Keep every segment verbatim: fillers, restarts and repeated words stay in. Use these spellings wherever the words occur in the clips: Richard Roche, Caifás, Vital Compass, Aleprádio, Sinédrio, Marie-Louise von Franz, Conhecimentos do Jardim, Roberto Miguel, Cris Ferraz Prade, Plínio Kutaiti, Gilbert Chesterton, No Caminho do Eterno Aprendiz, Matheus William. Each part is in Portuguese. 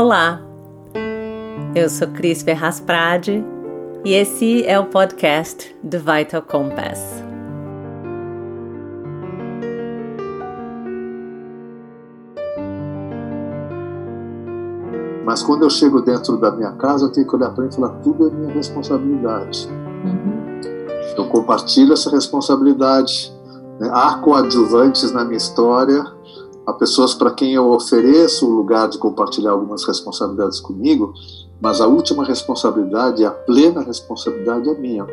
Olá, eu sou Cris Ferraz Prade e esse é o podcast do Vital Compass. Mas quando eu chego dentro da minha casa, eu tenho que olhar para mim e falar, tudo é minha responsabilidade. Uhum. Eu compartilho essa responsabilidade. Né? Há coadjuvantes na minha história, há pessoas para quem eu ofereço o lugar de compartilhar algumas responsabilidades comigo, mas a última responsabilidade, a plena responsabilidade é minha.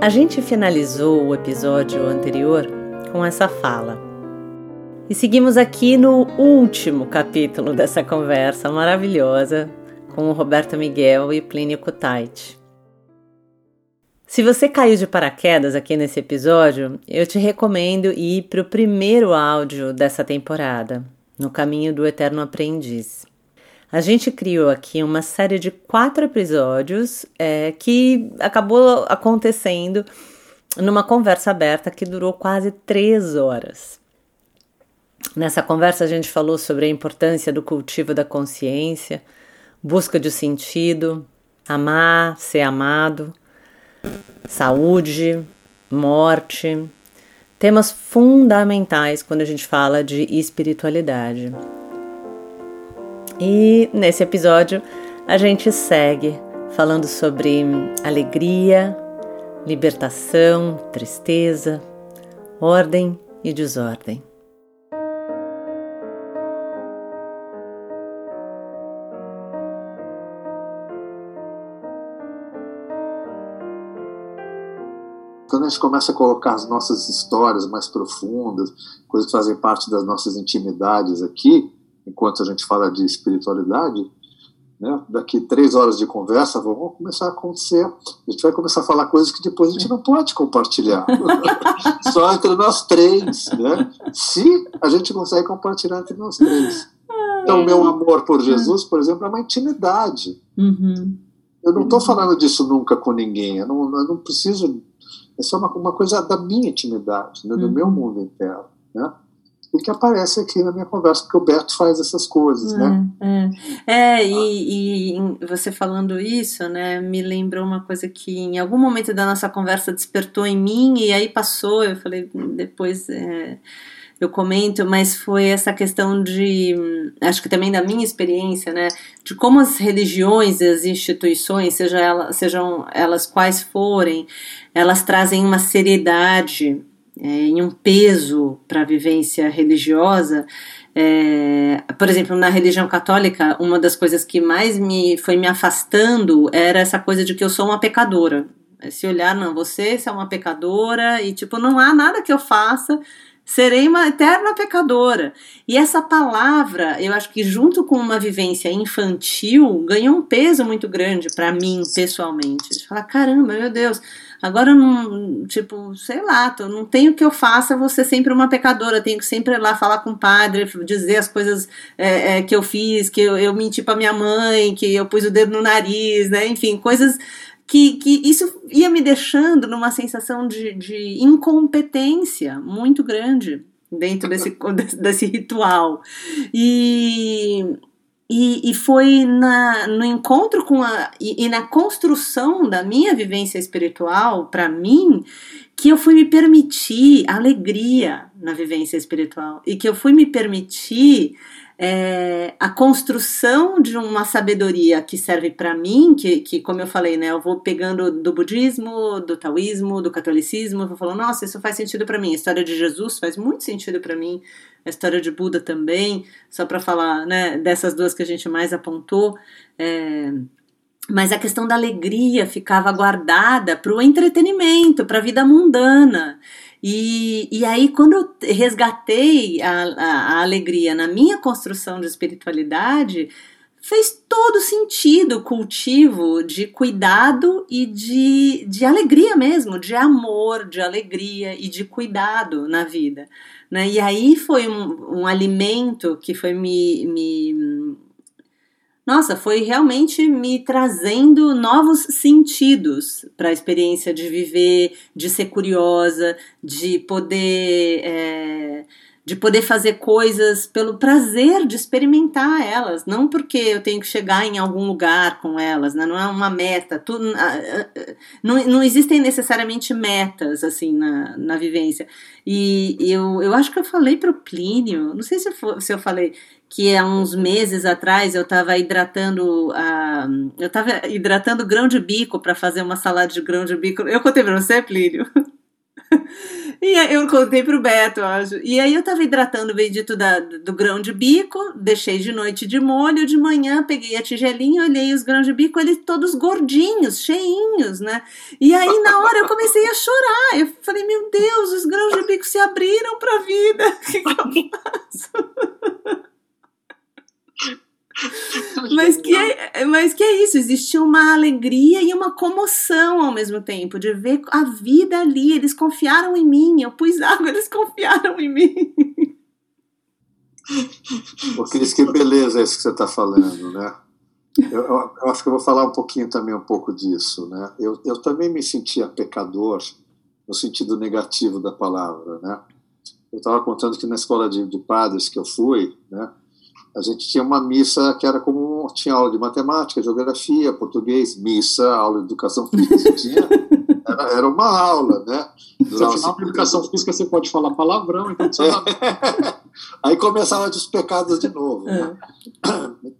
A gente finalizou o episódio anterior com essa fala. E seguimos aqui no último capítulo dessa conversa maravilhosa com o Roberto Miguel e Plínio Kutaiti. Se você caiu de paraquedas aqui nesse episódio, eu te recomendo ir para o primeiro áudio dessa temporada, No Caminho do Eterno Aprendiz. A gente criou aqui uma série de quatro episódios é, que acabou acontecendo numa conversa aberta que durou quase três horas. Nessa conversa a gente falou sobre a importância do cultivo da consciência, busca de sentido, amar, ser amado, saúde, morte, temas fundamentais quando a gente fala de espiritualidade. E nesse episódio a gente segue falando sobre alegria, libertação, tristeza, ordem e desordem. Quando a gente começa a colocar as nossas histórias mais profundas, coisas que fazem parte das nossas intimidades aqui, enquanto a gente fala de espiritualidade, né, daqui três horas de conversa vão começar a acontecer. A gente vai começar a falar coisas que depois a gente não pode compartilhar. Só entre nós três, né? Se a gente consegue compartilhar entre nós três. Então, meu amor por Jesus, por exemplo, é uma intimidade. Uhum. Eu não estou falando disso nunca com ninguém. Eu não, eu não preciso... É só uma, uma coisa da minha intimidade, né, do uhum. meu mundo interno, né? E que aparece aqui na minha conversa, porque o Berto faz essas coisas, é, né? É, é ah. e, e você falando isso, né, me lembrou uma coisa que em algum momento da nossa conversa despertou em mim, e aí passou, eu falei, depois é, eu comento, mas foi essa questão de, acho que também da minha experiência, né, de como as religiões e as instituições, seja elas, sejam elas quais forem, elas trazem uma seriedade é, e um peso para a vivência religiosa. É, por exemplo, na religião católica, uma das coisas que mais me foi me afastando era essa coisa de que eu sou uma pecadora. Esse olhar, não, você, você é uma pecadora, e tipo, não há nada que eu faça, serei uma eterna pecadora. E essa palavra, eu acho que junto com uma vivência infantil, ganhou um peso muito grande para mim, pessoalmente. De falar, caramba, meu Deus, agora eu não, tipo, sei lá, não tenho que eu faça, vou ser sempre uma pecadora, tenho que sempre ir lá falar com o padre, dizer as coisas é, é, que eu fiz, que eu, eu menti pra minha mãe, que eu pus o dedo no nariz, né, enfim, coisas... Que, que isso ia me deixando numa sensação de, de incompetência muito grande dentro desse, desse ritual. E, e, e foi na, no encontro com a, e, e na construção da minha vivência espiritual, para mim, que eu fui me permitir alegria na vivência espiritual e que eu fui me permitir... É, a construção de uma sabedoria que serve para mim, que, que como eu falei, né, eu vou pegando do budismo, do taoísmo, do catolicismo, eu vou falando, nossa, isso faz sentido para mim, a história de Jesus faz muito sentido para mim, a história de Buda também, só para falar, né, dessas duas que a gente mais apontou, é, mas a questão da alegria ficava guardada para o entretenimento, para a vida mundana. E, e aí quando eu resgatei a, a, a alegria na minha construção de espiritualidade, fez todo sentido o cultivo de cuidado e de, de alegria mesmo, de amor, de alegria e de cuidado na vida, né? E aí foi um, um alimento que foi me... me Nossa, foi realmente me trazendo novos sentidos para a experiência de viver, de ser curiosa, de poder é, de poder fazer coisas pelo prazer de experimentar elas, não porque eu tenho que chegar em algum lugar com elas, né? Não é uma meta, tudo, não, não existem necessariamente metas assim na, na vivência, e eu, eu acho que eu falei para o Plínio, não sei se eu, se eu falei, que há uns meses atrás eu estava hidratando a, eu estava hidratando grão de bico para fazer uma salada de grão de bico, eu contei para você, Plínio? E aí eu contei pro Beto, eu acho. E aí eu tava hidratando o bendito da, do grão de bico, deixei de noite de molho, de manhã peguei a tigelinha, olhei os grãos de bico, eles todos gordinhos, cheinhos, né? E aí na hora eu comecei a chorar, eu falei, meu Deus, os grãos de bico se abriram pra vida, o que que eu faço? Mas que, é, mas que é isso, existia uma alegria e uma comoção ao mesmo tempo, de ver a vida ali, eles confiaram em mim, eu pus água, eles confiaram em mim. Ô Cris, que beleza é isso que você está falando, né? Eu, eu, eu acho que eu vou falar um pouquinho também um pouco disso, né? Eu, eu também me sentia pecador, no sentido negativo da palavra, né? Eu estava contando que na escola de, de padres que eu fui, né? A gente tinha uma missa que era como... Tinha aula de matemática, geografia, português, missa, aula de educação física. Tinha, era, era uma aula, né? No final de educação física você pode falar palavrão, então você é. Aí começava os pecados de novo. É. Né?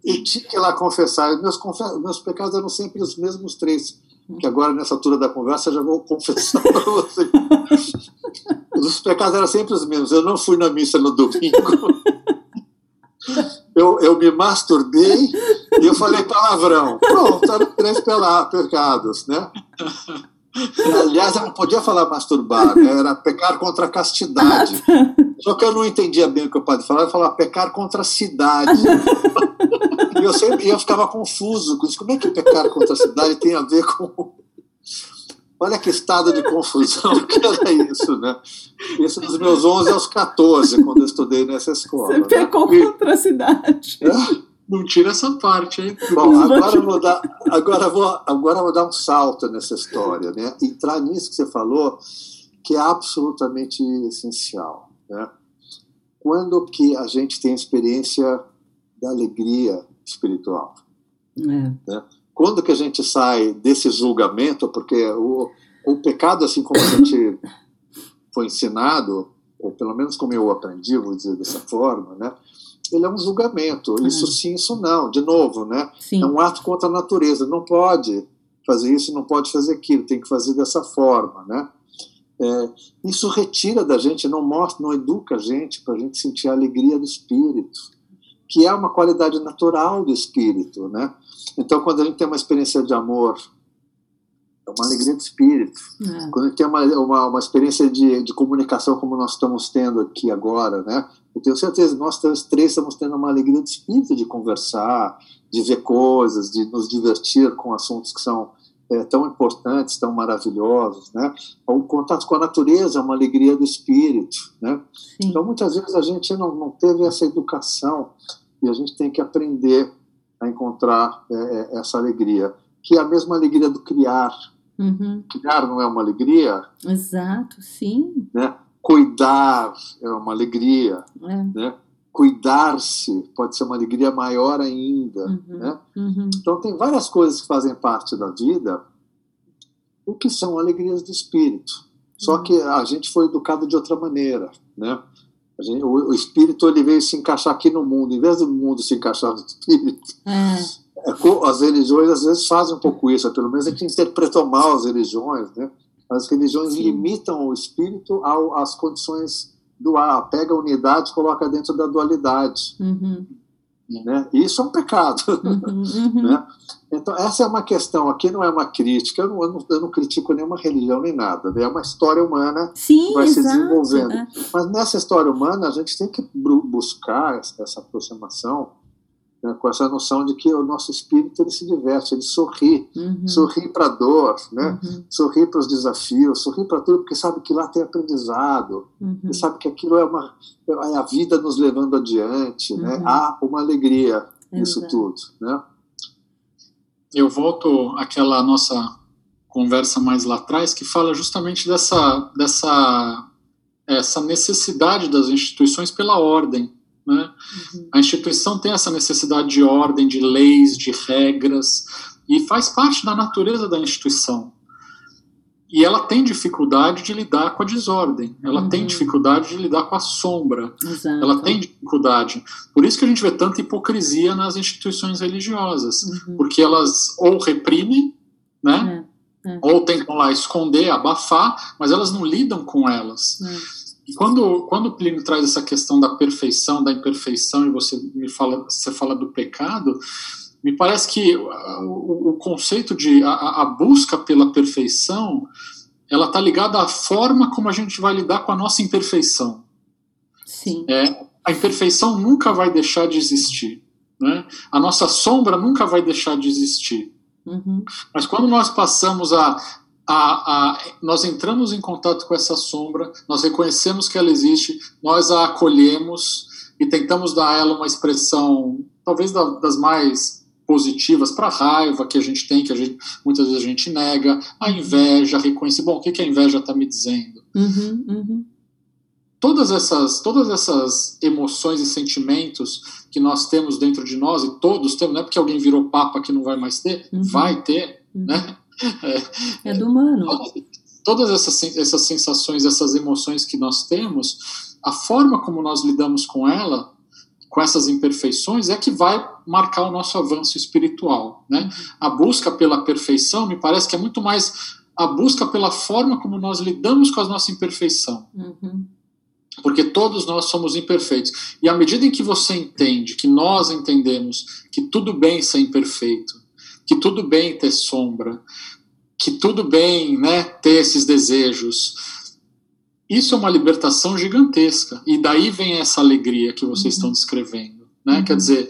Eu tinha que ir lá confessar. Meus, meus pecados eram sempre os mesmos três. Que agora, nessa altura da conversa, eu já vou confessar para você. Os pecados eram sempre os mesmos. Eu não fui na missa no domingo. Eu, eu me masturbei e eu falei palavrão. Pronto, eram três pecados, né? Aliás, eu não podia falar masturbar, né? Era pecar contra a castidade. Só que eu não entendia bem o que o padre falava, eu falava pecar contra a cidade. E eu, sempre, eu ficava confuso com isso. Como é que pecar contra a cidade tem a ver com... Olha que estado de confusão que era isso, né? Isso dos meus onze aos catorze, quando eu estudei nessa escola. Você pecou, né? Contra a cidade. É? Não tira essa parte, hein? Bom, agora vou, dar, agora, vou, agora vou dar um salto nessa história, né? Entrar nisso que você falou, que é absolutamente essencial, né? Quando que a gente tem a experiência da alegria espiritual? É. Né? Quando que a gente sai desse julgamento, porque o, o pecado, assim como a gente foi ensinado, ou pelo menos como eu aprendi, vou dizer dessa forma, né? Ele é um julgamento, isso é. Sim, isso não, de novo, né? Sim. É um ato contra a natureza, não pode fazer isso, não pode fazer aquilo, tem que fazer dessa forma, né? É, isso retira da gente, não mostra, não educa a gente para a gente sentir a alegria do espírito, que é uma qualidade natural do espírito, né? Então, quando a gente tem uma experiência de amor, é uma alegria de espírito. É. Quando a gente tem uma, uma, uma experiência de, de comunicação como nós estamos tendo aqui agora, né? Eu tenho certeza que nós três estamos tendo uma alegria de espírito de conversar, de ver coisas, de nos divertir com assuntos que são é, tão importantes, tão maravilhosos, né? O contato com a natureza é uma alegria do espírito, né? Sim. Então, muitas vezes a gente não, não teve essa educação e a gente tem que aprender a encontrar é, essa alegria, que é a mesma alegria do criar. Uhum. Criar não é uma alegria? Exato, sim. Né? Cuidar é uma alegria. É. Né? Cuidar-se pode ser uma alegria maior ainda. Uhum. Né? Uhum. Então, tem várias coisas que fazem parte da vida, o que são alegrias do espírito. Só uhum. que a gente foi educado de outra maneira, né? A gente, o, o espírito ele veio se encaixar aqui no mundo, em vez do mundo se encaixar no espírito. É. As religiões às vezes fazem um pouco isso, pelo menos a gente interpretou mal as religiões, né? As religiões Sim. limitam o espírito ao, às condições do ar, pega a unidade e coloca dentro da dualidade. Uhum. Né? Isso é um pecado. Uhum, uhum. Né? Então, essa é uma questão. Aqui não é uma crítica, eu não, eu não, eu não critico nenhuma religião nem nada, né? É uma história humana Sim, que vai exato, se desenvolvendo. É. Mas nessa história humana, a gente tem que buscar essa aproximação, né, com essa noção de que o nosso espírito ele se diverte, ele sorri, uhum. sorri para a dor, né? Uhum. Sorri para os desafios, sorri para tudo, porque sabe que lá tem aprendizado, uhum. e sabe que aquilo é, uma, é a vida nos levando adiante, uhum. né? Há uma alegria nisso Exato. Tudo. Né? Eu volto àquela nossa conversa mais lá atrás, que fala justamente dessa, dessa essa necessidade das instituições pela ordem, né? Uhum. A instituição tem essa necessidade de ordem, de leis, de regras, e faz parte da natureza da instituição. E ela tem dificuldade de lidar com a desordem, ela uhum. tem dificuldade de lidar com a sombra, Exato. Ela tem dificuldade. Por isso que a gente vê tanta hipocrisia nas instituições religiosas, uhum. porque elas ou reprimem, né? Uhum. Uhum. ou tentam lá esconder, abafar, mas elas não lidam com elas. Uhum. E quando, quando o Plínio traz essa questão da perfeição, da imperfeição, e você me fala, você fala do pecado, me parece que o, o conceito de a, a busca pela perfeição, ela está ligada à forma como a gente vai lidar com a nossa imperfeição. Sim. É, a imperfeição nunca vai deixar de existir, né? A nossa sombra nunca vai deixar de existir. Uhum. Mas quando nós passamos a A, a, nós entramos em contato com essa sombra, nós reconhecemos que ela existe, nós a acolhemos e tentamos dar a ela uma expressão, talvez da, das mais positivas, para a raiva que a gente tem, que a gente, muitas vezes a gente nega, a inveja, reconhece, bom, o que, que a inveja está me dizendo? Uhum, uhum. Todas essas, todas essas emoções e sentimentos que nós temos dentro de nós, e todos temos, não é porque alguém virou papa que não vai mais ter, uhum. vai ter, uhum. né? É, é do humano. Todas essas, essas sensações, essas emoções que nós temos, a forma como nós lidamos com ela, com essas imperfeições, é que vai marcar o nosso avanço espiritual, né? A busca pela perfeição, me parece que é muito mais a busca pela forma como nós lidamos com a nossa imperfeição. Uhum. Porque todos nós somos imperfeitos. E à medida em que você entende, que nós entendemos que tudo bem ser imperfeito, que tudo bem ter sombra, que tudo bem, né, ter esses desejos. Isso é uma libertação gigantesca. E daí vem essa alegria que vocês uhum. estão descrevendo, né? Uhum. Quer dizer,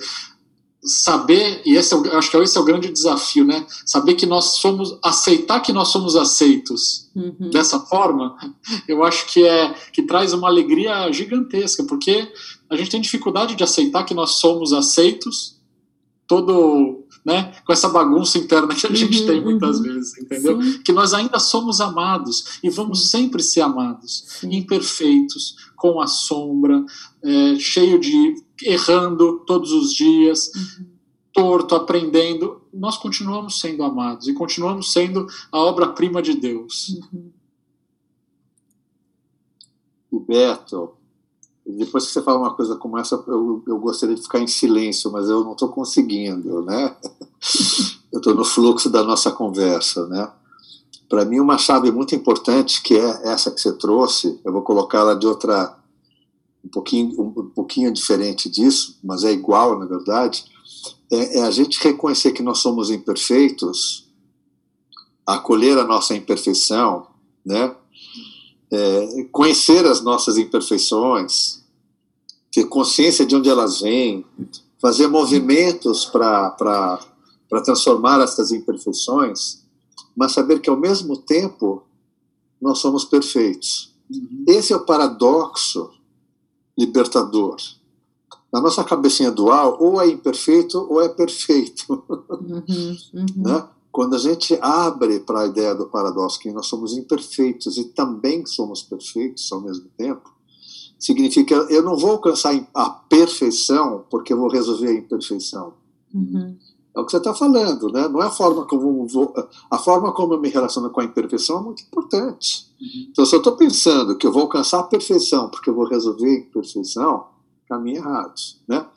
saber, e esse é o, acho que esse é o grande desafio, né? Saber que nós somos, aceitar que nós somos aceitos uhum. dessa forma, eu acho que, é, que traz uma alegria gigantesca, porque a gente tem dificuldade de aceitar que nós somos aceitos todo... Né? Com essa bagunça interna que a gente uhum, tem muitas uhum. vezes, entendeu? Sim. Que nós ainda somos amados e vamos sempre ser amados, Sim. imperfeitos, com a sombra, é, cheio de... errando todos os dias, uhum. torto, aprendendo. Nós continuamos sendo amados e continuamos sendo a obra-prima de Deus. Uhum. Gilberto, depois que você fala uma coisa como essa, eu, eu gostaria de ficar em silêncio, mas eu não estou conseguindo, né? Eu estou no fluxo da nossa conversa, né? Para mim, uma chave muito importante, que é essa que você trouxe, eu vou colocá-la de outra... Um pouquinho, um pouquinho diferente disso, mas é igual, na verdade, é, é a gente reconhecer que nós somos imperfeitos, acolher a nossa imperfeição, né? É, conhecer as nossas imperfeições, ter consciência de onde elas vêm, fazer movimentos para transformar essas imperfeições, mas saber que, ao mesmo tempo, nós somos perfeitos. Esse é o paradoxo libertador. Na nossa cabecinha dual, ou é imperfeito ou é perfeito. Uhum, uhum. Né? Quando a gente abre para a ideia do paradoxo, que nós somos imperfeitos e também somos perfeitos ao mesmo tempo, significa eu não vou alcançar a perfeição porque eu vou resolver a imperfeição. Uhum. É o que você está falando, né? Não é a forma como eu vou, a forma como eu me relaciono com a imperfeição é muito importante. Uhum. Então, se eu estou pensando que eu vou alcançar a perfeição porque eu vou resolver a imperfeição, caminho errado, né?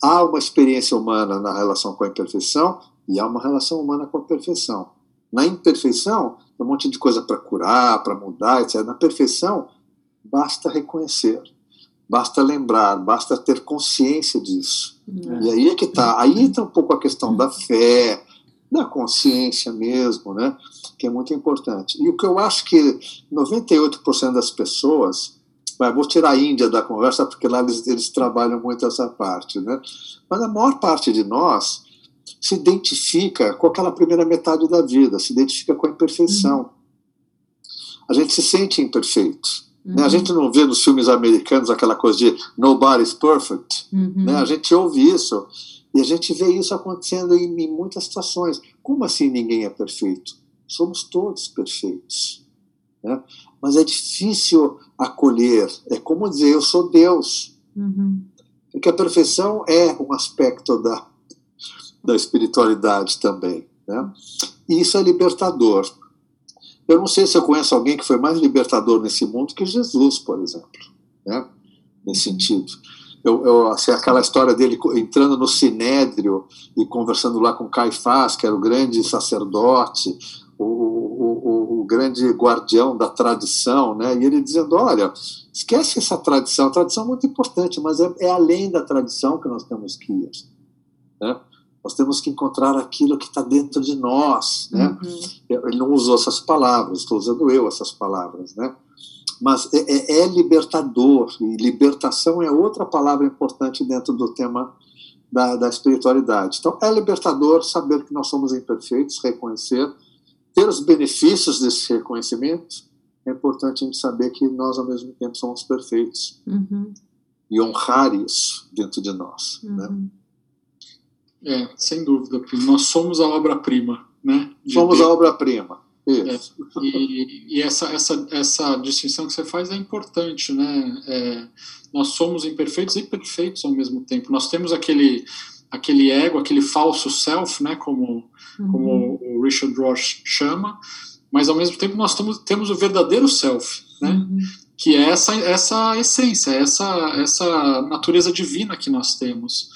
Há uma experiência humana na relação com a imperfeição, e há uma relação humana com a perfeição. Na imperfeição, tem um monte de coisa para curar, para mudar, etcétera. Na perfeição, basta reconhecer, basta lembrar, basta ter consciência disso. É. E aí é que está. Aí está um pouco a questão da fé, da consciência mesmo, né? Que é muito importante. E o que eu acho que noventa e oito por cento das pessoas... Mas vou tirar a Índia da conversa, porque lá eles, eles trabalham muito essa parte, né? Mas a maior parte de nós se identifica com aquela primeira metade da vida, se identifica com a imperfeição. Uhum. A gente se sente imperfeito. Uhum. Né? A gente não vê nos filmes americanos aquela coisa de nobody's perfect. Uhum. Né? A gente ouve isso e a gente vê isso acontecendo em, em muitas situações. Como assim ninguém é perfeito? Somos todos perfeitos. Né? mas é difícil acolher. É como dizer, eu sou Deus. Uhum. Porque a perfeição é um aspecto da, da espiritualidade também, né? E isso é libertador. Eu não sei se eu conheço alguém que foi mais libertador nesse mundo que Jesus, por exemplo, né? Nesse sentido. Eu, eu, assim, aquela história dele entrando no Sinédrio e conversando lá com Caifás, que era o grande sacerdote, o, o, o, o grande guardião da tradição, né? E ele dizendo, olha, esquece essa tradição, a tradição é muito importante, mas é, é além da tradição que nós temos que ir, né? Nós temos que encontrar aquilo que está dentro de nós, né? Uhum. Ele não usou essas palavras, estou usando eu essas palavras, né? Mas é, é libertador, e libertação é outra palavra importante dentro do tema da, da espiritualidade. Então, é libertador saber que nós somos imperfeitos, reconhecer, ter os benefícios desse reconhecimento. É importante a gente saber que nós, ao mesmo tempo, somos perfeitos. Uhum. E honrar isso dentro de nós, uhum, né? É, sem dúvida, nós somos a obra-prima, né? De somos Deus. A obra-prima, isso. É, e e essa, essa, essa distinção que você faz é importante, né? É, nós somos imperfeitos e perfeitos ao mesmo tempo. Nós temos aquele, aquele ego, aquele falso self, né? Como, uhum, como o Richard Roche chama, mas ao mesmo tempo nós temos, temos o verdadeiro self, né? Uhum. Que é essa, essa essência, essa, essa natureza divina que nós temos.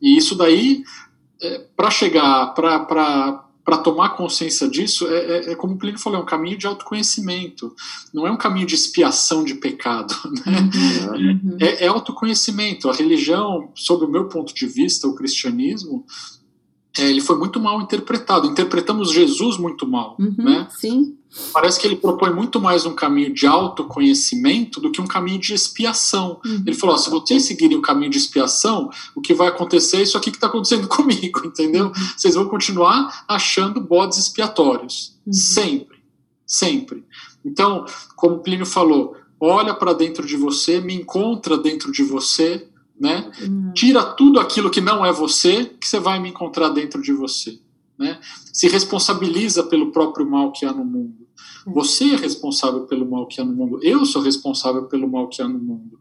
E isso daí... É, para chegar, para tomar consciência disso, é, é, é como o Plínio falou, é um caminho de autoconhecimento. Não é um caminho de expiação de pecado, né? Uhum. É, é autoconhecimento. A religião, sob o meu ponto de vista, o cristianismo, é, ele foi muito mal interpretado. Interpretamos Jesus muito mal, uhum, né? Sim. Parece que ele propõe muito mais um caminho de autoconhecimento do que um caminho de expiação. Uhum. Ele falou, ó, se vocês seguirem o caminho de expiação, o que vai acontecer é isso aqui que está acontecendo comigo, entendeu? Uhum. Vocês vão continuar achando bodes expiatórios. Uhum. Sempre. Sempre. Então, como Plínio falou, olha para dentro de você, me encontra dentro de você, né? Uhum. Tira tudo aquilo que não é você, que você vai me encontrar dentro de você, né? Se responsabiliza pelo próprio mal que há no mundo. Uhum. Você é responsável pelo mal que há no mundo. Eu sou responsável pelo mal que há no mundo.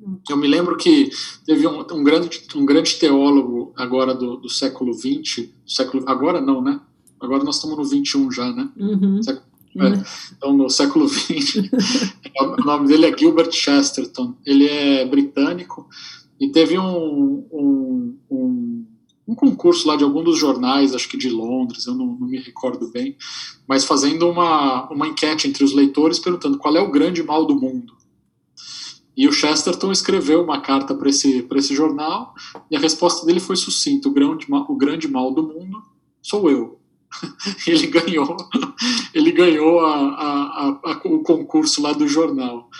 Uhum. Eu me lembro que teve um, um, grande, um grande teólogo agora do, do século vinte, século, agora não, né? Agora nós estamos no vinte e um já, né? Uhum. Século, é, então, no século vinte. O nome dele é Gilbert Chesterton. Ele é britânico e teve um... um, um um concurso lá de algum dos jornais, acho que de Londres, eu não, não me recordo bem, mas fazendo uma, uma enquete entre os leitores, perguntando qual é o grande mal do mundo. E o Chesterton escreveu uma carta para esse, para esse jornal, e a resposta dele foi sucinta, o grande, o grande mal do mundo sou eu. Ele ganhou, ele ganhou a, a, a, o concurso lá do jornal.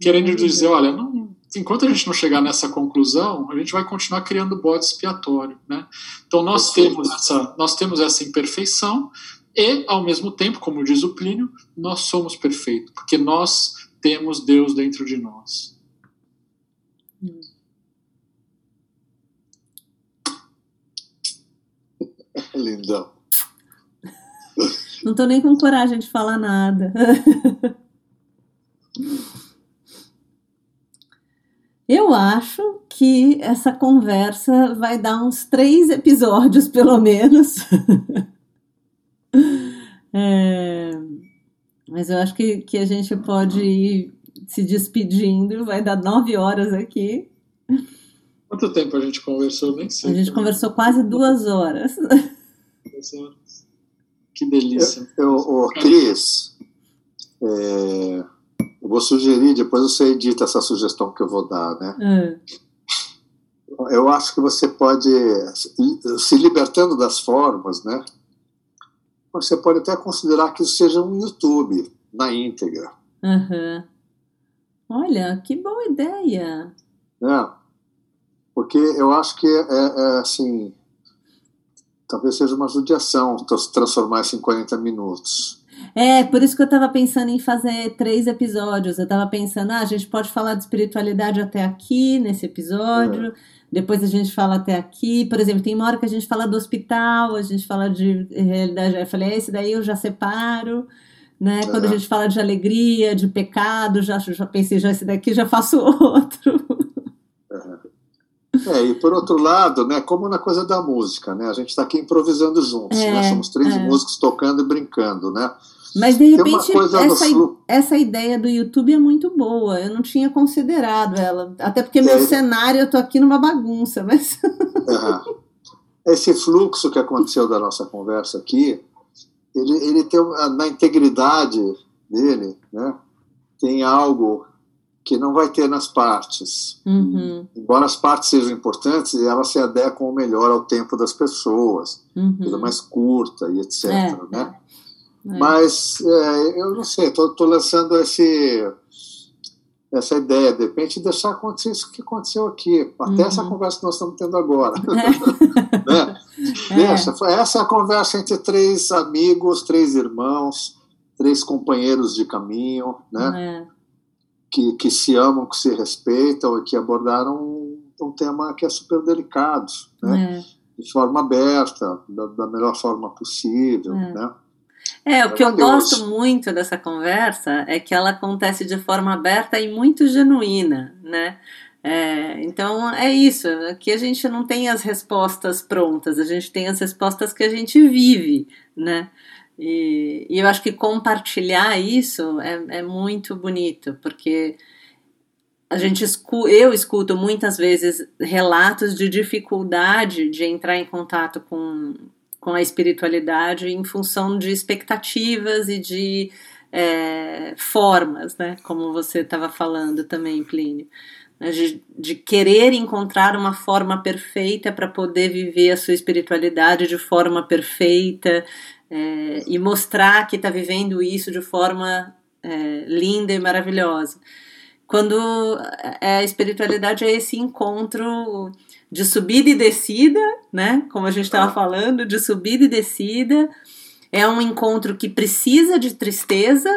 Querendo dizer, olha, não... enquanto a gente não chegar nessa conclusão, a gente vai continuar criando bode expiatório, né? Então nós temos, essa, nós temos essa imperfeição e, ao mesmo tempo, como diz o Plínio, nós somos perfeitos, porque nós temos Deus dentro de nós. Lindão. Não estou nem com coragem de falar nada. Eu acho que essa conversa vai dar uns três episódios, pelo menos. É, mas eu acho que, que a gente pode ir se despedindo, vai dar nove horas aqui. Quanto tempo a gente conversou? Nem sei. A gente conversou quase duas horas. Duas horas. Que delícia. Eu, eu, oh, Cris... É... Eu vou sugerir, depois você edita essa sugestão que eu vou dar, né? Uhum. Eu acho que você pode, se libertando das formas, né? Você pode até considerar que isso seja um YouTube, na íntegra. Uhum. Olha, que boa ideia! É, porque eu acho que, é, é assim, talvez seja uma judiação transformar isso em quarenta minutos. É, por isso que eu estava pensando em fazer três episódios. Eu estava pensando, ah, a gente pode falar de espiritualidade até aqui, nesse episódio. É. Depois a gente fala até aqui. Por exemplo, tem uma hora que a gente fala do hospital, a gente fala de realidade. Eu falei, esse daí eu já separo. né? Uhum. Quando a gente fala de alegria, de pecado, já, já pensei, já esse daqui, já faço outro. É, e por outro lado, né, como na coisa da música, né, a gente está aqui improvisando juntos, é, né, somos três é. músicos tocando e brincando, né? Mas de repente essa, no... essa ideia do YouTube é muito boa, eu não tinha considerado ela, até porque é. meu cenário, eu tô aqui numa bagunça, mas... É. Esse fluxo que aconteceu da nossa conversa aqui, ele, ele tem, na integridade dele, né, tem algo... que não vai ter nas partes. Uhum. Embora as partes sejam importantes, elas se adequam melhor ao tempo das pessoas, uhum. coisa mais curta e etcétera. É, né? é. Mas é, eu não sei, estou lançando esse, essa ideia, de repente deixar acontecer isso que aconteceu aqui, até uhum. essa conversa que nós estamos tendo agora. É. né? é. Deixa, essa é a conversa entre três amigos, três irmãos, três companheiros de caminho, né? É. Que, que se amam, que se respeitam e que abordaram um, um tema que é super delicado, né? É. De forma aberta, da, da melhor forma possível, é. né? É, o que eu gosto muito dessa conversa é que ela acontece de forma aberta e muito genuína, né? É, então é isso, aqui a gente não tem as respostas prontas, a gente tem as respostas que a gente vive, né? E, e eu acho que compartilhar isso é, é muito bonito, porque a gente escu- eu escuto muitas vezes relatos de dificuldade de entrar em contato com, com a espiritualidade em função de expectativas e de é, formas, né? Como você estava falando também, Plínio, de, de querer encontrar uma forma perfeita para poder viver a sua espiritualidade de forma perfeita. É, e mostrar que está vivendo isso de forma é, linda e maravilhosa. Quando a espiritualidade é esse encontro de subida e descida, né? Como a gente estava falando, de subida e descida, é um encontro que precisa de tristeza,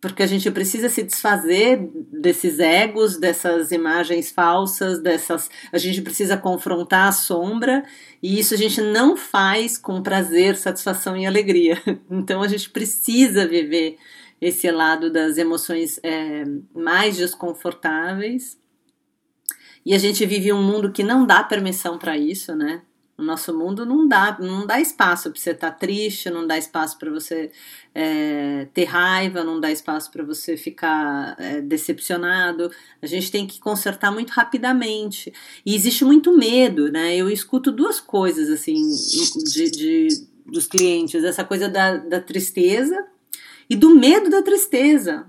porque a gente precisa se desfazer desses egos, dessas imagens falsas, dessas, a gente precisa confrontar a sombra, e isso a gente não faz com prazer, satisfação e alegria. Então a gente precisa viver esse lado das emoções é, mais desconfortáveis, e a gente vive um mundo que não dá permissão para isso, né? O nosso mundo não dá, não dá espaço para você estar triste, não dá espaço para você é, ter raiva, não dá espaço para você ficar é, decepcionado. A gente tem que consertar muito rapidamente. E existe muito medo, né? Eu escuto duas coisas, assim, de, de, dos clientes. Essa coisa da, da tristeza e do medo da tristeza.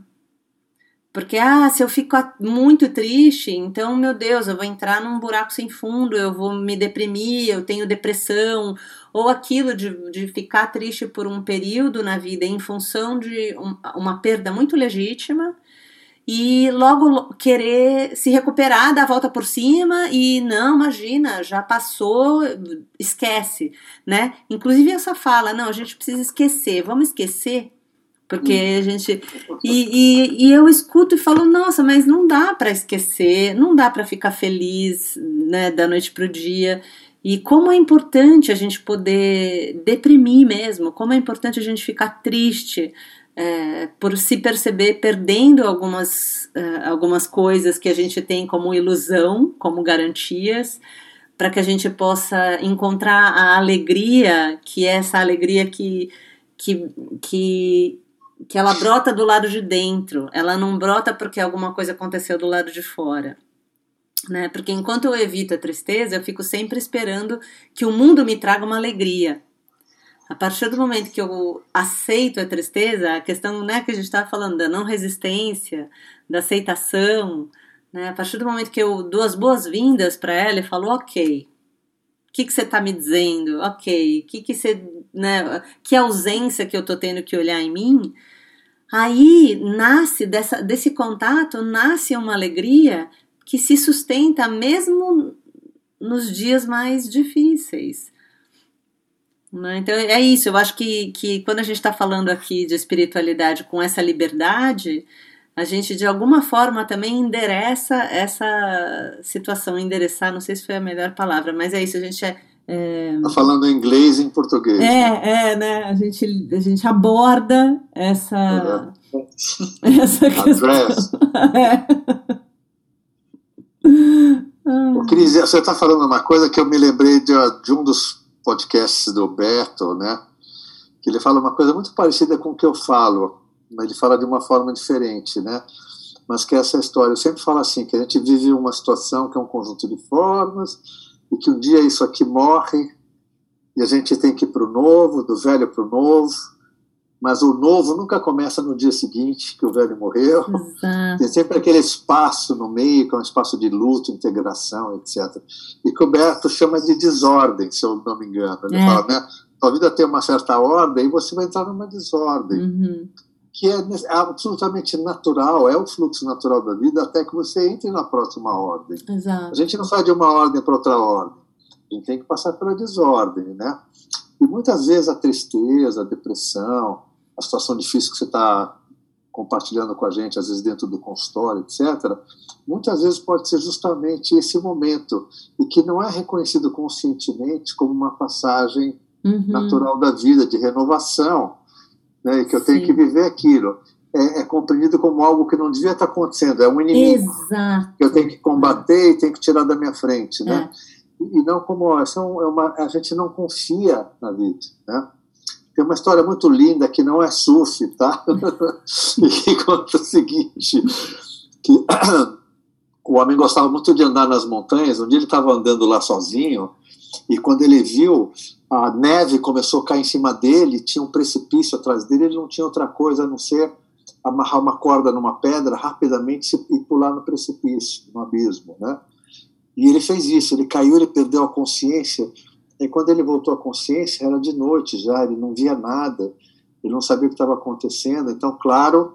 Porque, ah, se eu fico muito triste, então, meu Deus, eu vou entrar num buraco sem fundo, eu vou me deprimir, eu tenho depressão, ou aquilo de, de ficar triste por um período na vida em função de um, uma perda muito legítima, e logo querer se recuperar, dar a volta por cima, e não, imagina, já passou, esquece, né? Inclusive essa fala, não, a gente precisa esquecer, vamos esquecer, porque a gente... E, e, e eu escuto e falo, nossa, mas não dá para esquecer, não dá para ficar feliz, né, da noite pro dia. E como é importante a gente poder deprimir mesmo, como é importante a gente ficar triste, é, por se perceber perdendo algumas, é, algumas coisas que a gente tem como ilusão, como garantias, para que a gente possa encontrar a alegria, que é essa alegria que... que, que que ela brota do lado de dentro, ela não brota porque alguma coisa aconteceu do lado de fora, né? Porque enquanto eu evito a tristeza, eu fico sempre esperando que o mundo me traga uma alegria. A partir do momento que eu aceito a tristeza, a questão, né, que a gente estava falando da não resistência, da aceitação, né? A partir do momento que eu dou as boas-vindas para ela e falo, ok, o que, que você está me dizendo? Ok, o que, que você... Né, que ausência que eu tô tendo que olhar em mim, aí nasce, dessa, desse contato, nasce uma alegria que se sustenta mesmo nos dias mais difíceis. Né? Então é isso, eu acho que, que quando a gente tá falando aqui de espiritualidade com essa liberdade, a gente de alguma forma também endereça essa situação, endereçar, não sei se foi a melhor palavra, mas é isso, a gente é Está é, falando inglês e em português. É, né? é né? A gente, a gente aborda essa, é. essa questão. É. Ô, Cris, você está falando uma coisa que eu me lembrei de, de um dos podcasts do Roberto, né? Que ele fala uma coisa muito parecida com o que eu falo, mas ele fala de uma forma diferente, né? Mas que essa história, eu sempre falo assim, que a gente vive uma situação que é um conjunto de formas, e que um dia isso aqui morre, e a gente tem que ir para o novo, do velho para o novo, mas o novo nunca começa no dia seguinte que o velho morreu. Exato. Tem sempre aquele espaço no meio, que é um espaço de luto, integração, etcétera. E que o Roberto chama de desordem, se eu não me engano. Ele é. fala, né? Sua vida tem uma certa ordem e você vai entrar numa desordem. Uhum. Que é absolutamente natural, é o fluxo natural da vida até que você entre na próxima ordem. Exato. A gente não sai de uma ordem para outra ordem. A gente tem que passar pela desordem, né? E muitas vezes a tristeza, a depressão, a situação difícil que você está compartilhando com a gente, às vezes dentro do consultório, etcétera, muitas vezes pode ser justamente esse momento, e que não é reconhecido conscientemente como uma passagem uhum. natural da vida, de renovação, né, e que eu tenho Sim. que viver aquilo. É, é compreendido como algo que não devia estar acontecendo, é um inimigo. Exato. Que eu tenho que combater e tenho que tirar da minha frente, né? É. E não como... Essa é uma, a gente não confia na vida, né? Tem uma história muito linda que não é Sufi, tá? E que conta o seguinte, que o homem gostava muito de andar nas montanhas. Um dia ele estava andando lá sozinho, e quando ele viu, a neve começou a cair em cima dele, tinha um precipício atrás dele, ele não tinha outra coisa a não ser amarrar uma corda numa pedra rapidamente e pular no precipício, no abismo, né? E ele fez isso, ele caiu, ele perdeu a consciência, e quando ele voltou à consciência, era de noite já, ele não via nada, ele não sabia o que estava acontecendo, então, claro,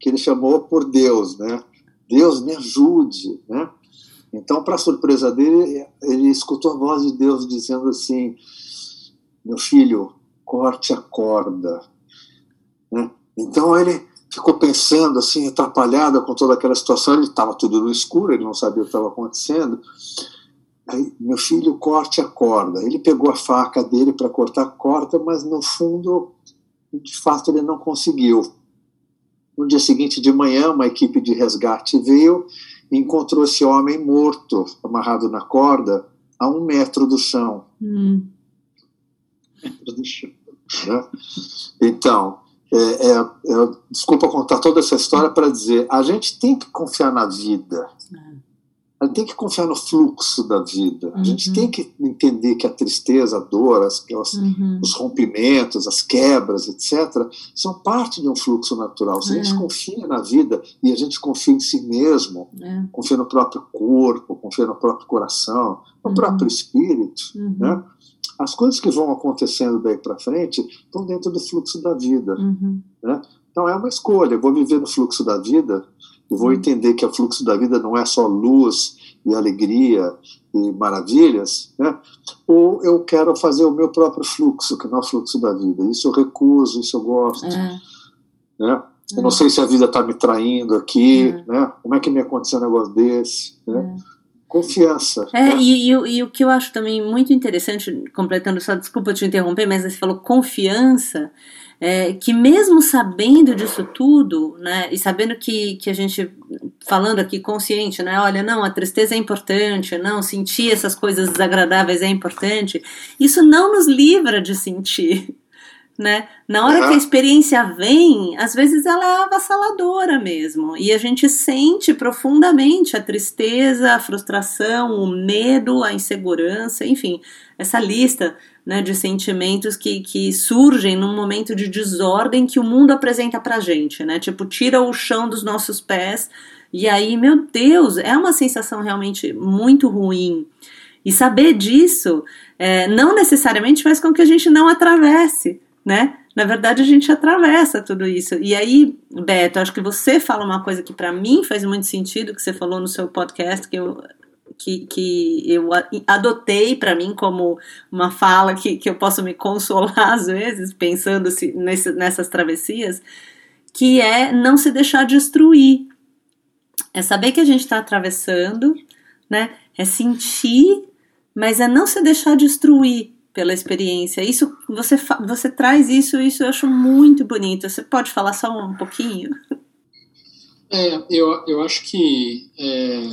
que ele chamou por Deus, né? Deus, me ajude, né? Então, para surpresa dele, ele escutou a voz de Deus dizendo assim, meu filho, corte a corda, né? Então, ele... ficou pensando, assim, atrapalhado com toda aquela situação, ele estava tudo no escuro, ele não sabia o que estava acontecendo. Aí, meu filho, corte a corda. Ele pegou a faca dele para cortar a corda, mas no fundo, de fato, ele não conseguiu. No dia seguinte de manhã, uma equipe de resgate veio e encontrou esse homem morto, amarrado na corda, a um metro do chão. Hum. Um metro do chão, né? Então... É, é, é, desculpa contar toda essa história para dizer, a gente tem que confiar na vida, a gente tem que confiar no fluxo da vida, a gente uhum. tem que entender que a tristeza, a dor, as, as, uhum. os rompimentos, as quebras, etcétera, são parte de um fluxo natural. Se é. a gente confia na vida e a gente confia em si mesmo, é. confia no próprio corpo, confia no próprio coração, no uhum. próprio espírito, uhum. né? As coisas que vão acontecendo daí para frente estão dentro do fluxo da vida. Uhum. Né? Então é uma escolha. Eu vou viver no fluxo da vida e vou uhum. entender que o fluxo da vida não é só luz e alegria e maravilhas, né? Ou eu quero fazer o meu próprio fluxo, que não é o fluxo da vida. Isso eu recuso, isso eu gosto. É. Né? Eu é. não sei se a vida está me traindo aqui. É. Né? Como é que me aconteceu um negócio desse? Né? É. Confiança. É, né? e, e, e o que eu acho também muito interessante, completando só, desculpa te interromper, mas você falou confiança, é, que mesmo sabendo disso tudo, né, e sabendo que, que a gente, falando aqui consciente, né, olha, não, a tristeza é importante, não, sentir essas coisas desagradáveis é importante, isso não nos livra de sentir, né? Na hora uhum. que a experiência vem, às vezes ela é avassaladora mesmo, e a gente sente profundamente a tristeza, a frustração, o medo, a insegurança, enfim, essa lista, né, de sentimentos que, que surgem num momento de desordem que o mundo apresenta pra gente, né? Tipo, tira o chão dos nossos pés, e aí, meu Deus, é uma sensação realmente muito ruim. E saber disso é, não necessariamente faz com que a gente não atravesse, né? Na verdade, a gente atravessa tudo isso. E aí, Beto, acho que você fala uma coisa que para mim faz muito sentido, que você falou no seu podcast, que eu, que, que eu adotei para mim como uma fala que, que eu posso me consolar às vezes, pensando se, nesse, nessas travessias, que é não se deixar destruir. É saber que a gente está atravessando, né? É sentir mas a não se deixar destruir pela experiência. Isso, você, você traz isso, isso eu acho muito bonito. Você pode falar só um pouquinho? É, eu, eu acho que é,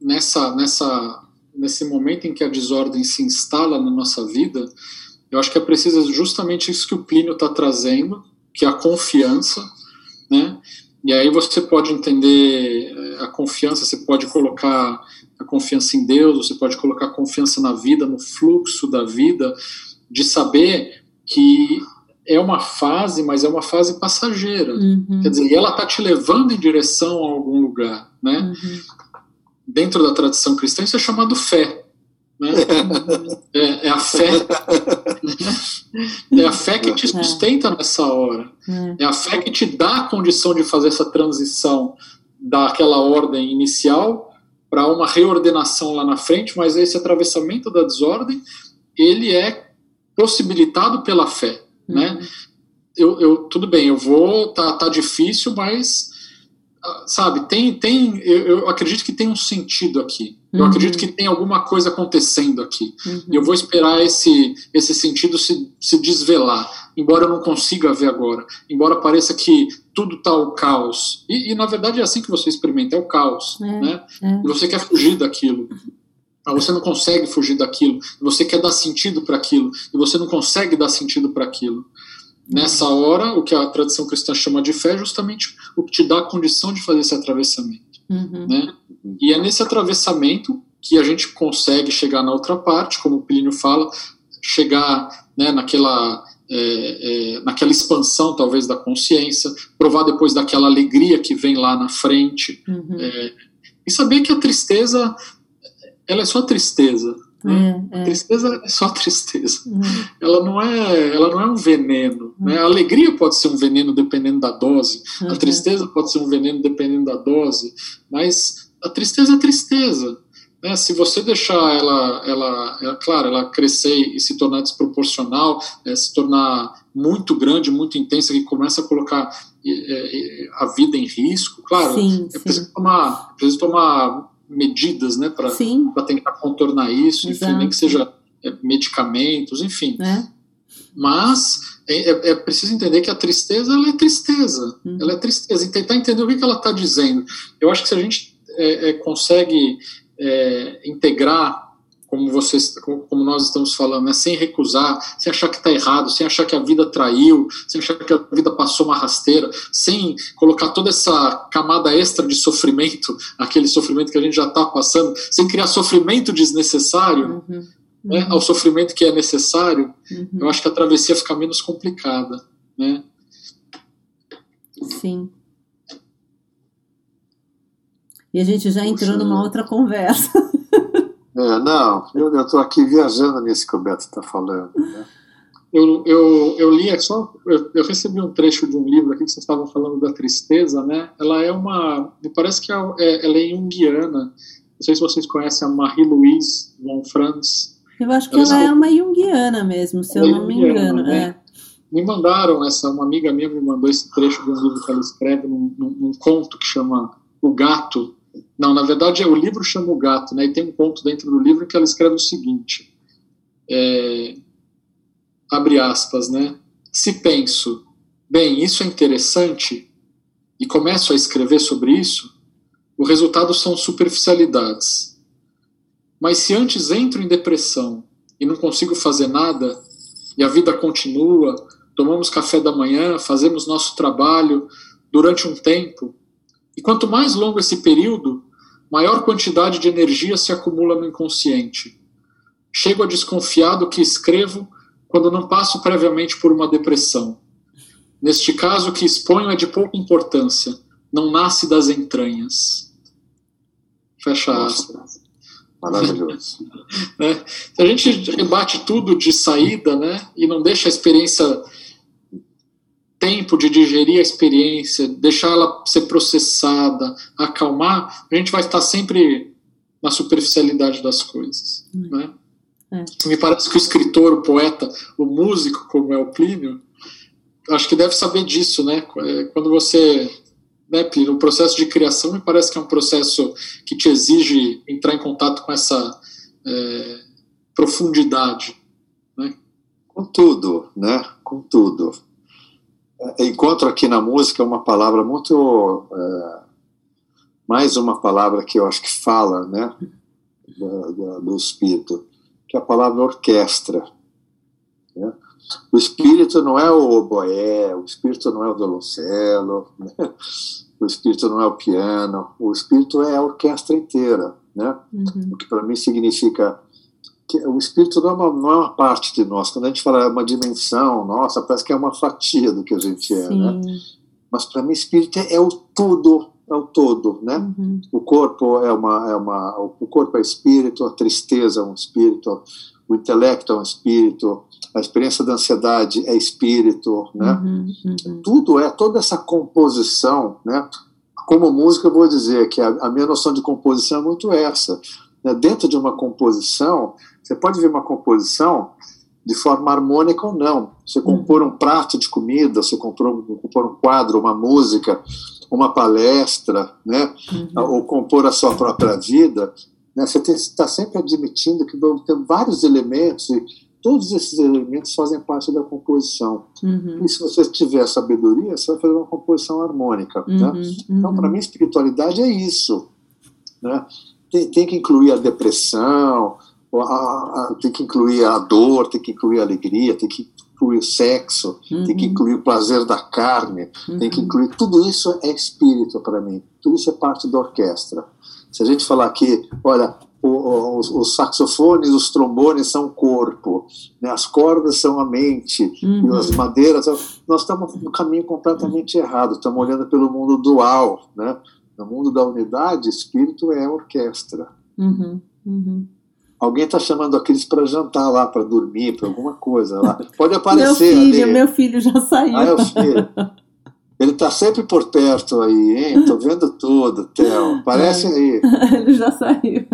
nessa, nessa, nesse momento em que a desordem se instala na nossa vida, eu acho que é preciso justamente isso que o Plínio está trazendo, que é a confiança, né? E aí você pode entender a confiança, você pode colocar a confiança em Deus, você pode colocar a confiança na vida, no fluxo da vida, de saber que é uma fase, mas é uma fase passageira. Uhum. Quer dizer, e ela está te levando em direção a algum lugar, né? Uhum. Dentro da tradição cristã, isso é chamado fé, né? é, é a fé. É a fé que te sustenta nessa hora. É a fé que te dá a condição de fazer essa transição daquela ordem inicial para uma reordenação lá na frente, mas esse atravessamento da desordem, ele é possibilitado pela fé, né? Eu, eu, tudo bem, eu vou, tá, tá difícil, mas, sabe, tem, tem eu, eu acredito que tem um sentido aqui, eu uhum. acredito que tem alguma coisa acontecendo aqui, e uhum. eu vou esperar esse, esse sentido se, se desvelar, embora eu não consiga ver agora, embora pareça que tudo está o caos, e, e na verdade é assim que você experimenta, é o caos, é, né? É. Você quer fugir daquilo, mas você não consegue fugir daquilo, você quer dar sentido para aquilo, e você não consegue dar sentido para aquilo. Nessa hora, o que a tradição cristã chama de fé é justamente o que te dá a condição de fazer esse atravessamento. Uhum. Né? E é nesse atravessamento que a gente consegue chegar na outra parte, como o Plínio fala, chegar, né, naquela, é, é, naquela expansão, talvez, da consciência, provar depois daquela alegria que vem lá na frente. Uhum. É, e saber que a tristeza, ela é só tristeza. Né? É, é. A tristeza é só tristeza, é. ela, não é, ela não é um veneno, né? A alegria pode ser um veneno dependendo da dose, uhum. a tristeza pode ser um veneno dependendo da dose, mas a tristeza é tristeza, né? Se você deixar ela, ela, ela, claro, ela crescer e se tornar desproporcional, é, se tornar muito grande, muito intensa, que começa a colocar é, é, a vida em risco, claro, sim, é preciso tomar, preciso tomar medidas, né, para tentar contornar isso, enfim, nem que seja é, medicamentos, enfim. É. Mas é, é preciso entender que a tristeza, ela é tristeza. Hum. Ela é tristeza. E tentar entender o que, que ela está dizendo. Eu acho que se a gente é, é, consegue é, integrar, como, vocês, como, como nós estamos falando, né, sem recusar, sem achar que está errado, sem achar que a vida traiu, sem achar que a vida passou uma rasteira, sem colocar toda essa camada extra de sofrimento, aquele sofrimento que a gente já está passando, sem criar sofrimento desnecessário, uhum. né, ao sofrimento que é necessário, uhum. eu acho que a travessia fica menos complicada. Né? Sim. E a gente já entrou Puxa. numa outra conversa. É, não, eu estou aqui viajando nisso que o Beto está falando. Né? Eu, eu, eu li, é só, eu, eu recebi um trecho de um livro aqui que vocês estavam falando da tristeza, né? Ela é uma, me parece que é, é, ela é junguiana, não sei se vocês conhecem a Marie-Louise von Franz. Eu acho que ela, ela é uma junguiana mesmo, se eu não me engano. Né? É. Me mandaram, essa, uma amiga minha me mandou esse trecho de um livro que ela escreve, num, num, num conto que chama O Gato. Não, na verdade, o livro chama O Gato, né, e tem um ponto dentro do livro que ela escreve o seguinte, é, abre aspas, né, se penso, bem, isso é interessante, e começo a escrever sobre isso, o resultado são superficialidades. Mas se antes entro em depressão e não consigo fazer nada, e a vida continua, tomamos café da manhã, fazemos nosso trabalho durante um tempo, e quanto mais longo esse período, maior quantidade de energia se acumula no inconsciente. Chego a desconfiar do que escrevo quando não passo previamente por uma depressão. Neste caso, o que exponho é de pouca importância, não nasce das entranhas. Fecha aspas. Maravilhoso. Né? Se a gente rebate tudo de saída, né, e não deixa a experiência... tempo de digerir a experiência, deixar ela ser processada, acalmar, a gente vai estar sempre na superficialidade das coisas. Hum. Né? É. Me parece que o escritor, o poeta, o músico, como é o Plínio, acho que deve saber disso, né? Quando você... Né, Plínio, o processo de criação me parece que é um processo que te exige entrar em contato com essa... É, profundidade. Né? Contudo, né? Contudo. Encontro aqui na música uma palavra muito... É, mais uma palavra que eu acho que fala, né, do, do, do espírito, que é a palavra orquestra. Né? O espírito não é o oboé, o espírito não é o violoncelo, né? O espírito não é o piano, o espírito é a orquestra inteira. Né? Uhum. O que para mim significa que o espírito não é, uma, não é uma parte de nós. Quando a gente fala uma dimensão, nossa, parece que é uma fatia do que a gente é. Né? Mas para mim espírito é, é o tudo, é o todo, né? Uhum. O corpo é uma, é uma, o corpo é espírito, a tristeza é um espírito, o intelecto é um espírito, a experiência da ansiedade é espírito, né? Uhum, uhum. Tudo é, toda essa composição, né? Como música, eu vou dizer que a, a minha noção de composição é muito essa. Né? Dentro de uma composição, você pode ver uma composição de forma harmônica ou não. Você compor um prato de comida, você compor um, compor um quadro, uma música, uma palestra, né? Uhum. Ou compor a sua própria vida, né? Você está sempre admitindo que tem vários elementos e todos esses elementos fazem parte da composição. Uhum. E se você tiver sabedoria, você vai fazer uma composição harmônica. Uhum. Né? Então, para mim, espiritualidade é isso. Né? Tem, tem que incluir a depressão, a, a, a, tem que incluir a dor, tem que incluir a alegria, tem que incluir o sexo, uhum. tem que incluir o prazer da carne, uhum. tem que incluir... Tudo isso é espírito para mim. Tudo isso é parte da orquestra. Se a gente falar que, olha, os, os saxofones, os trombones são o corpo, né? As cordas são a mente, uhum. e as madeiras... Nós estamos no caminho completamente errado, estamos olhando pelo mundo dual. Né? No mundo da unidade, espírito é orquestra. Uhum, uhum. Alguém está chamando a Cris para jantar lá, para dormir, para alguma coisa lá. Pode aparecer. Meu filho, ali. Meu filho já saiu. Ah, é o filho. Ele está sempre por perto aí, hein? Estou vendo tudo, Theo. Aparece aí. Ele já saiu.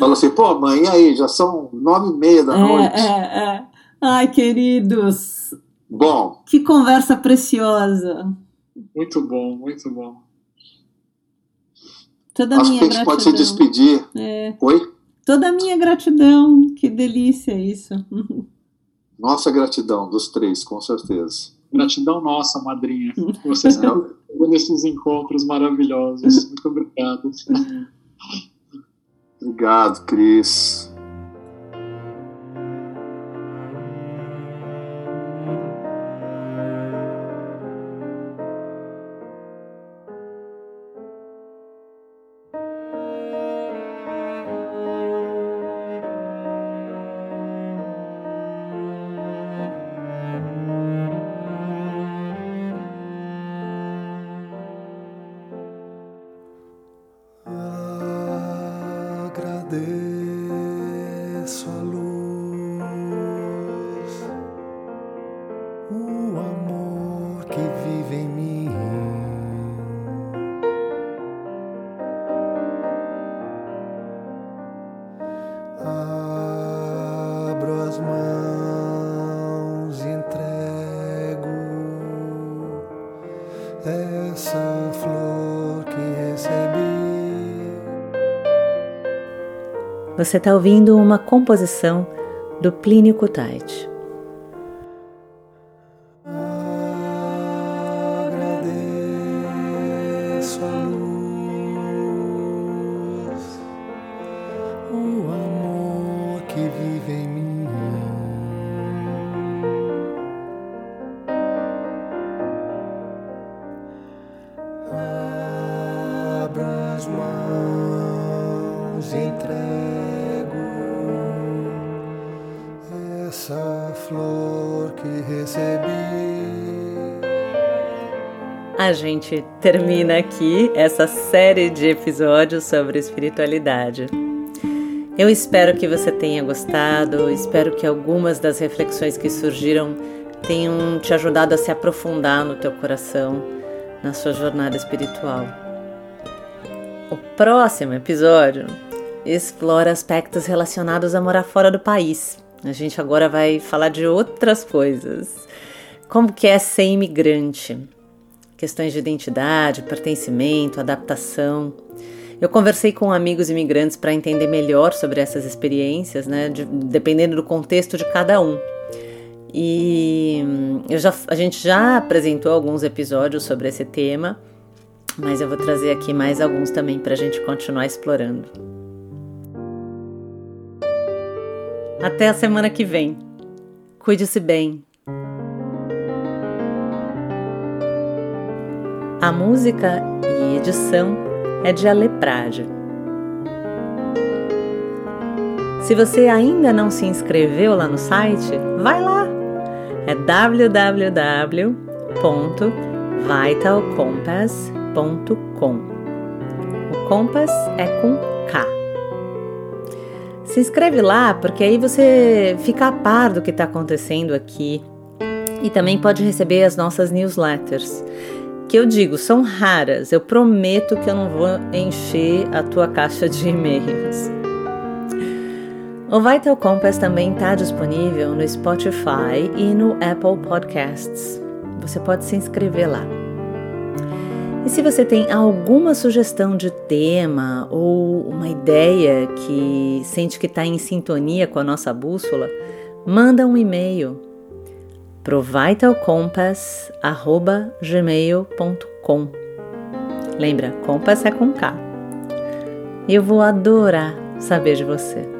Fala assim, pô, mãe, e aí? Já são nove e meia da é, noite. É, é. Ai, queridos. Bom. Que conversa preciosa. Muito bom, muito bom. Toda a Acho minha que a gente gratidão. Pode se despedir. É. Oi? Toda a minha gratidão. Que delícia isso. Nossa gratidão, dos três, com certeza. Gratidão nossa, madrinha. Vocês estão nesses encontros maravilhosos. Muito obrigado. Obrigado, Cris. Você está ouvindo uma composição do Plínio Kutaiti. A gente termina aqui essa série de episódios sobre espiritualidade. Eu espero que você tenha gostado, espero que algumas das reflexões que surgiram tenham te ajudado a se aprofundar no teu coração, na sua jornada espiritual. O próximo episódio explora aspectos relacionados a morar fora do país. A gente agora vai falar de outras coisas. Como que é ser imigrante? Questões de identidade, pertencimento, adaptação. Eu conversei com amigos imigrantes para entender melhor sobre essas experiências, né, de, dependendo do contexto de cada um. E eu já, a gente já apresentou alguns episódios sobre esse tema, mas eu vou trazer aqui mais alguns também para a gente continuar explorando. Até a semana que vem. Cuide-se bem. A música e edição é de Aleprádio. Se você ainda não se inscreveu lá no site, vai lá! É w w w ponto vital compass ponto com. O Compass é com K. Se inscreve lá, porque aí você fica a par do que está acontecendo aqui e também pode receber as nossas newsletters, que eu digo, são raras. Eu prometo que eu não vou encher a tua caixa de e-mails. O Vital Compass também está disponível no Spotify e no Apple Podcasts. Você pode se inscrever lá. E se você tem alguma sugestão de tema ou uma ideia que sente que está em sintonia com a nossa bússola, manda um e-mail pro vital compass arroba gmail ponto com. Lembra, Compass é com K. Eu vou adorar saber de você.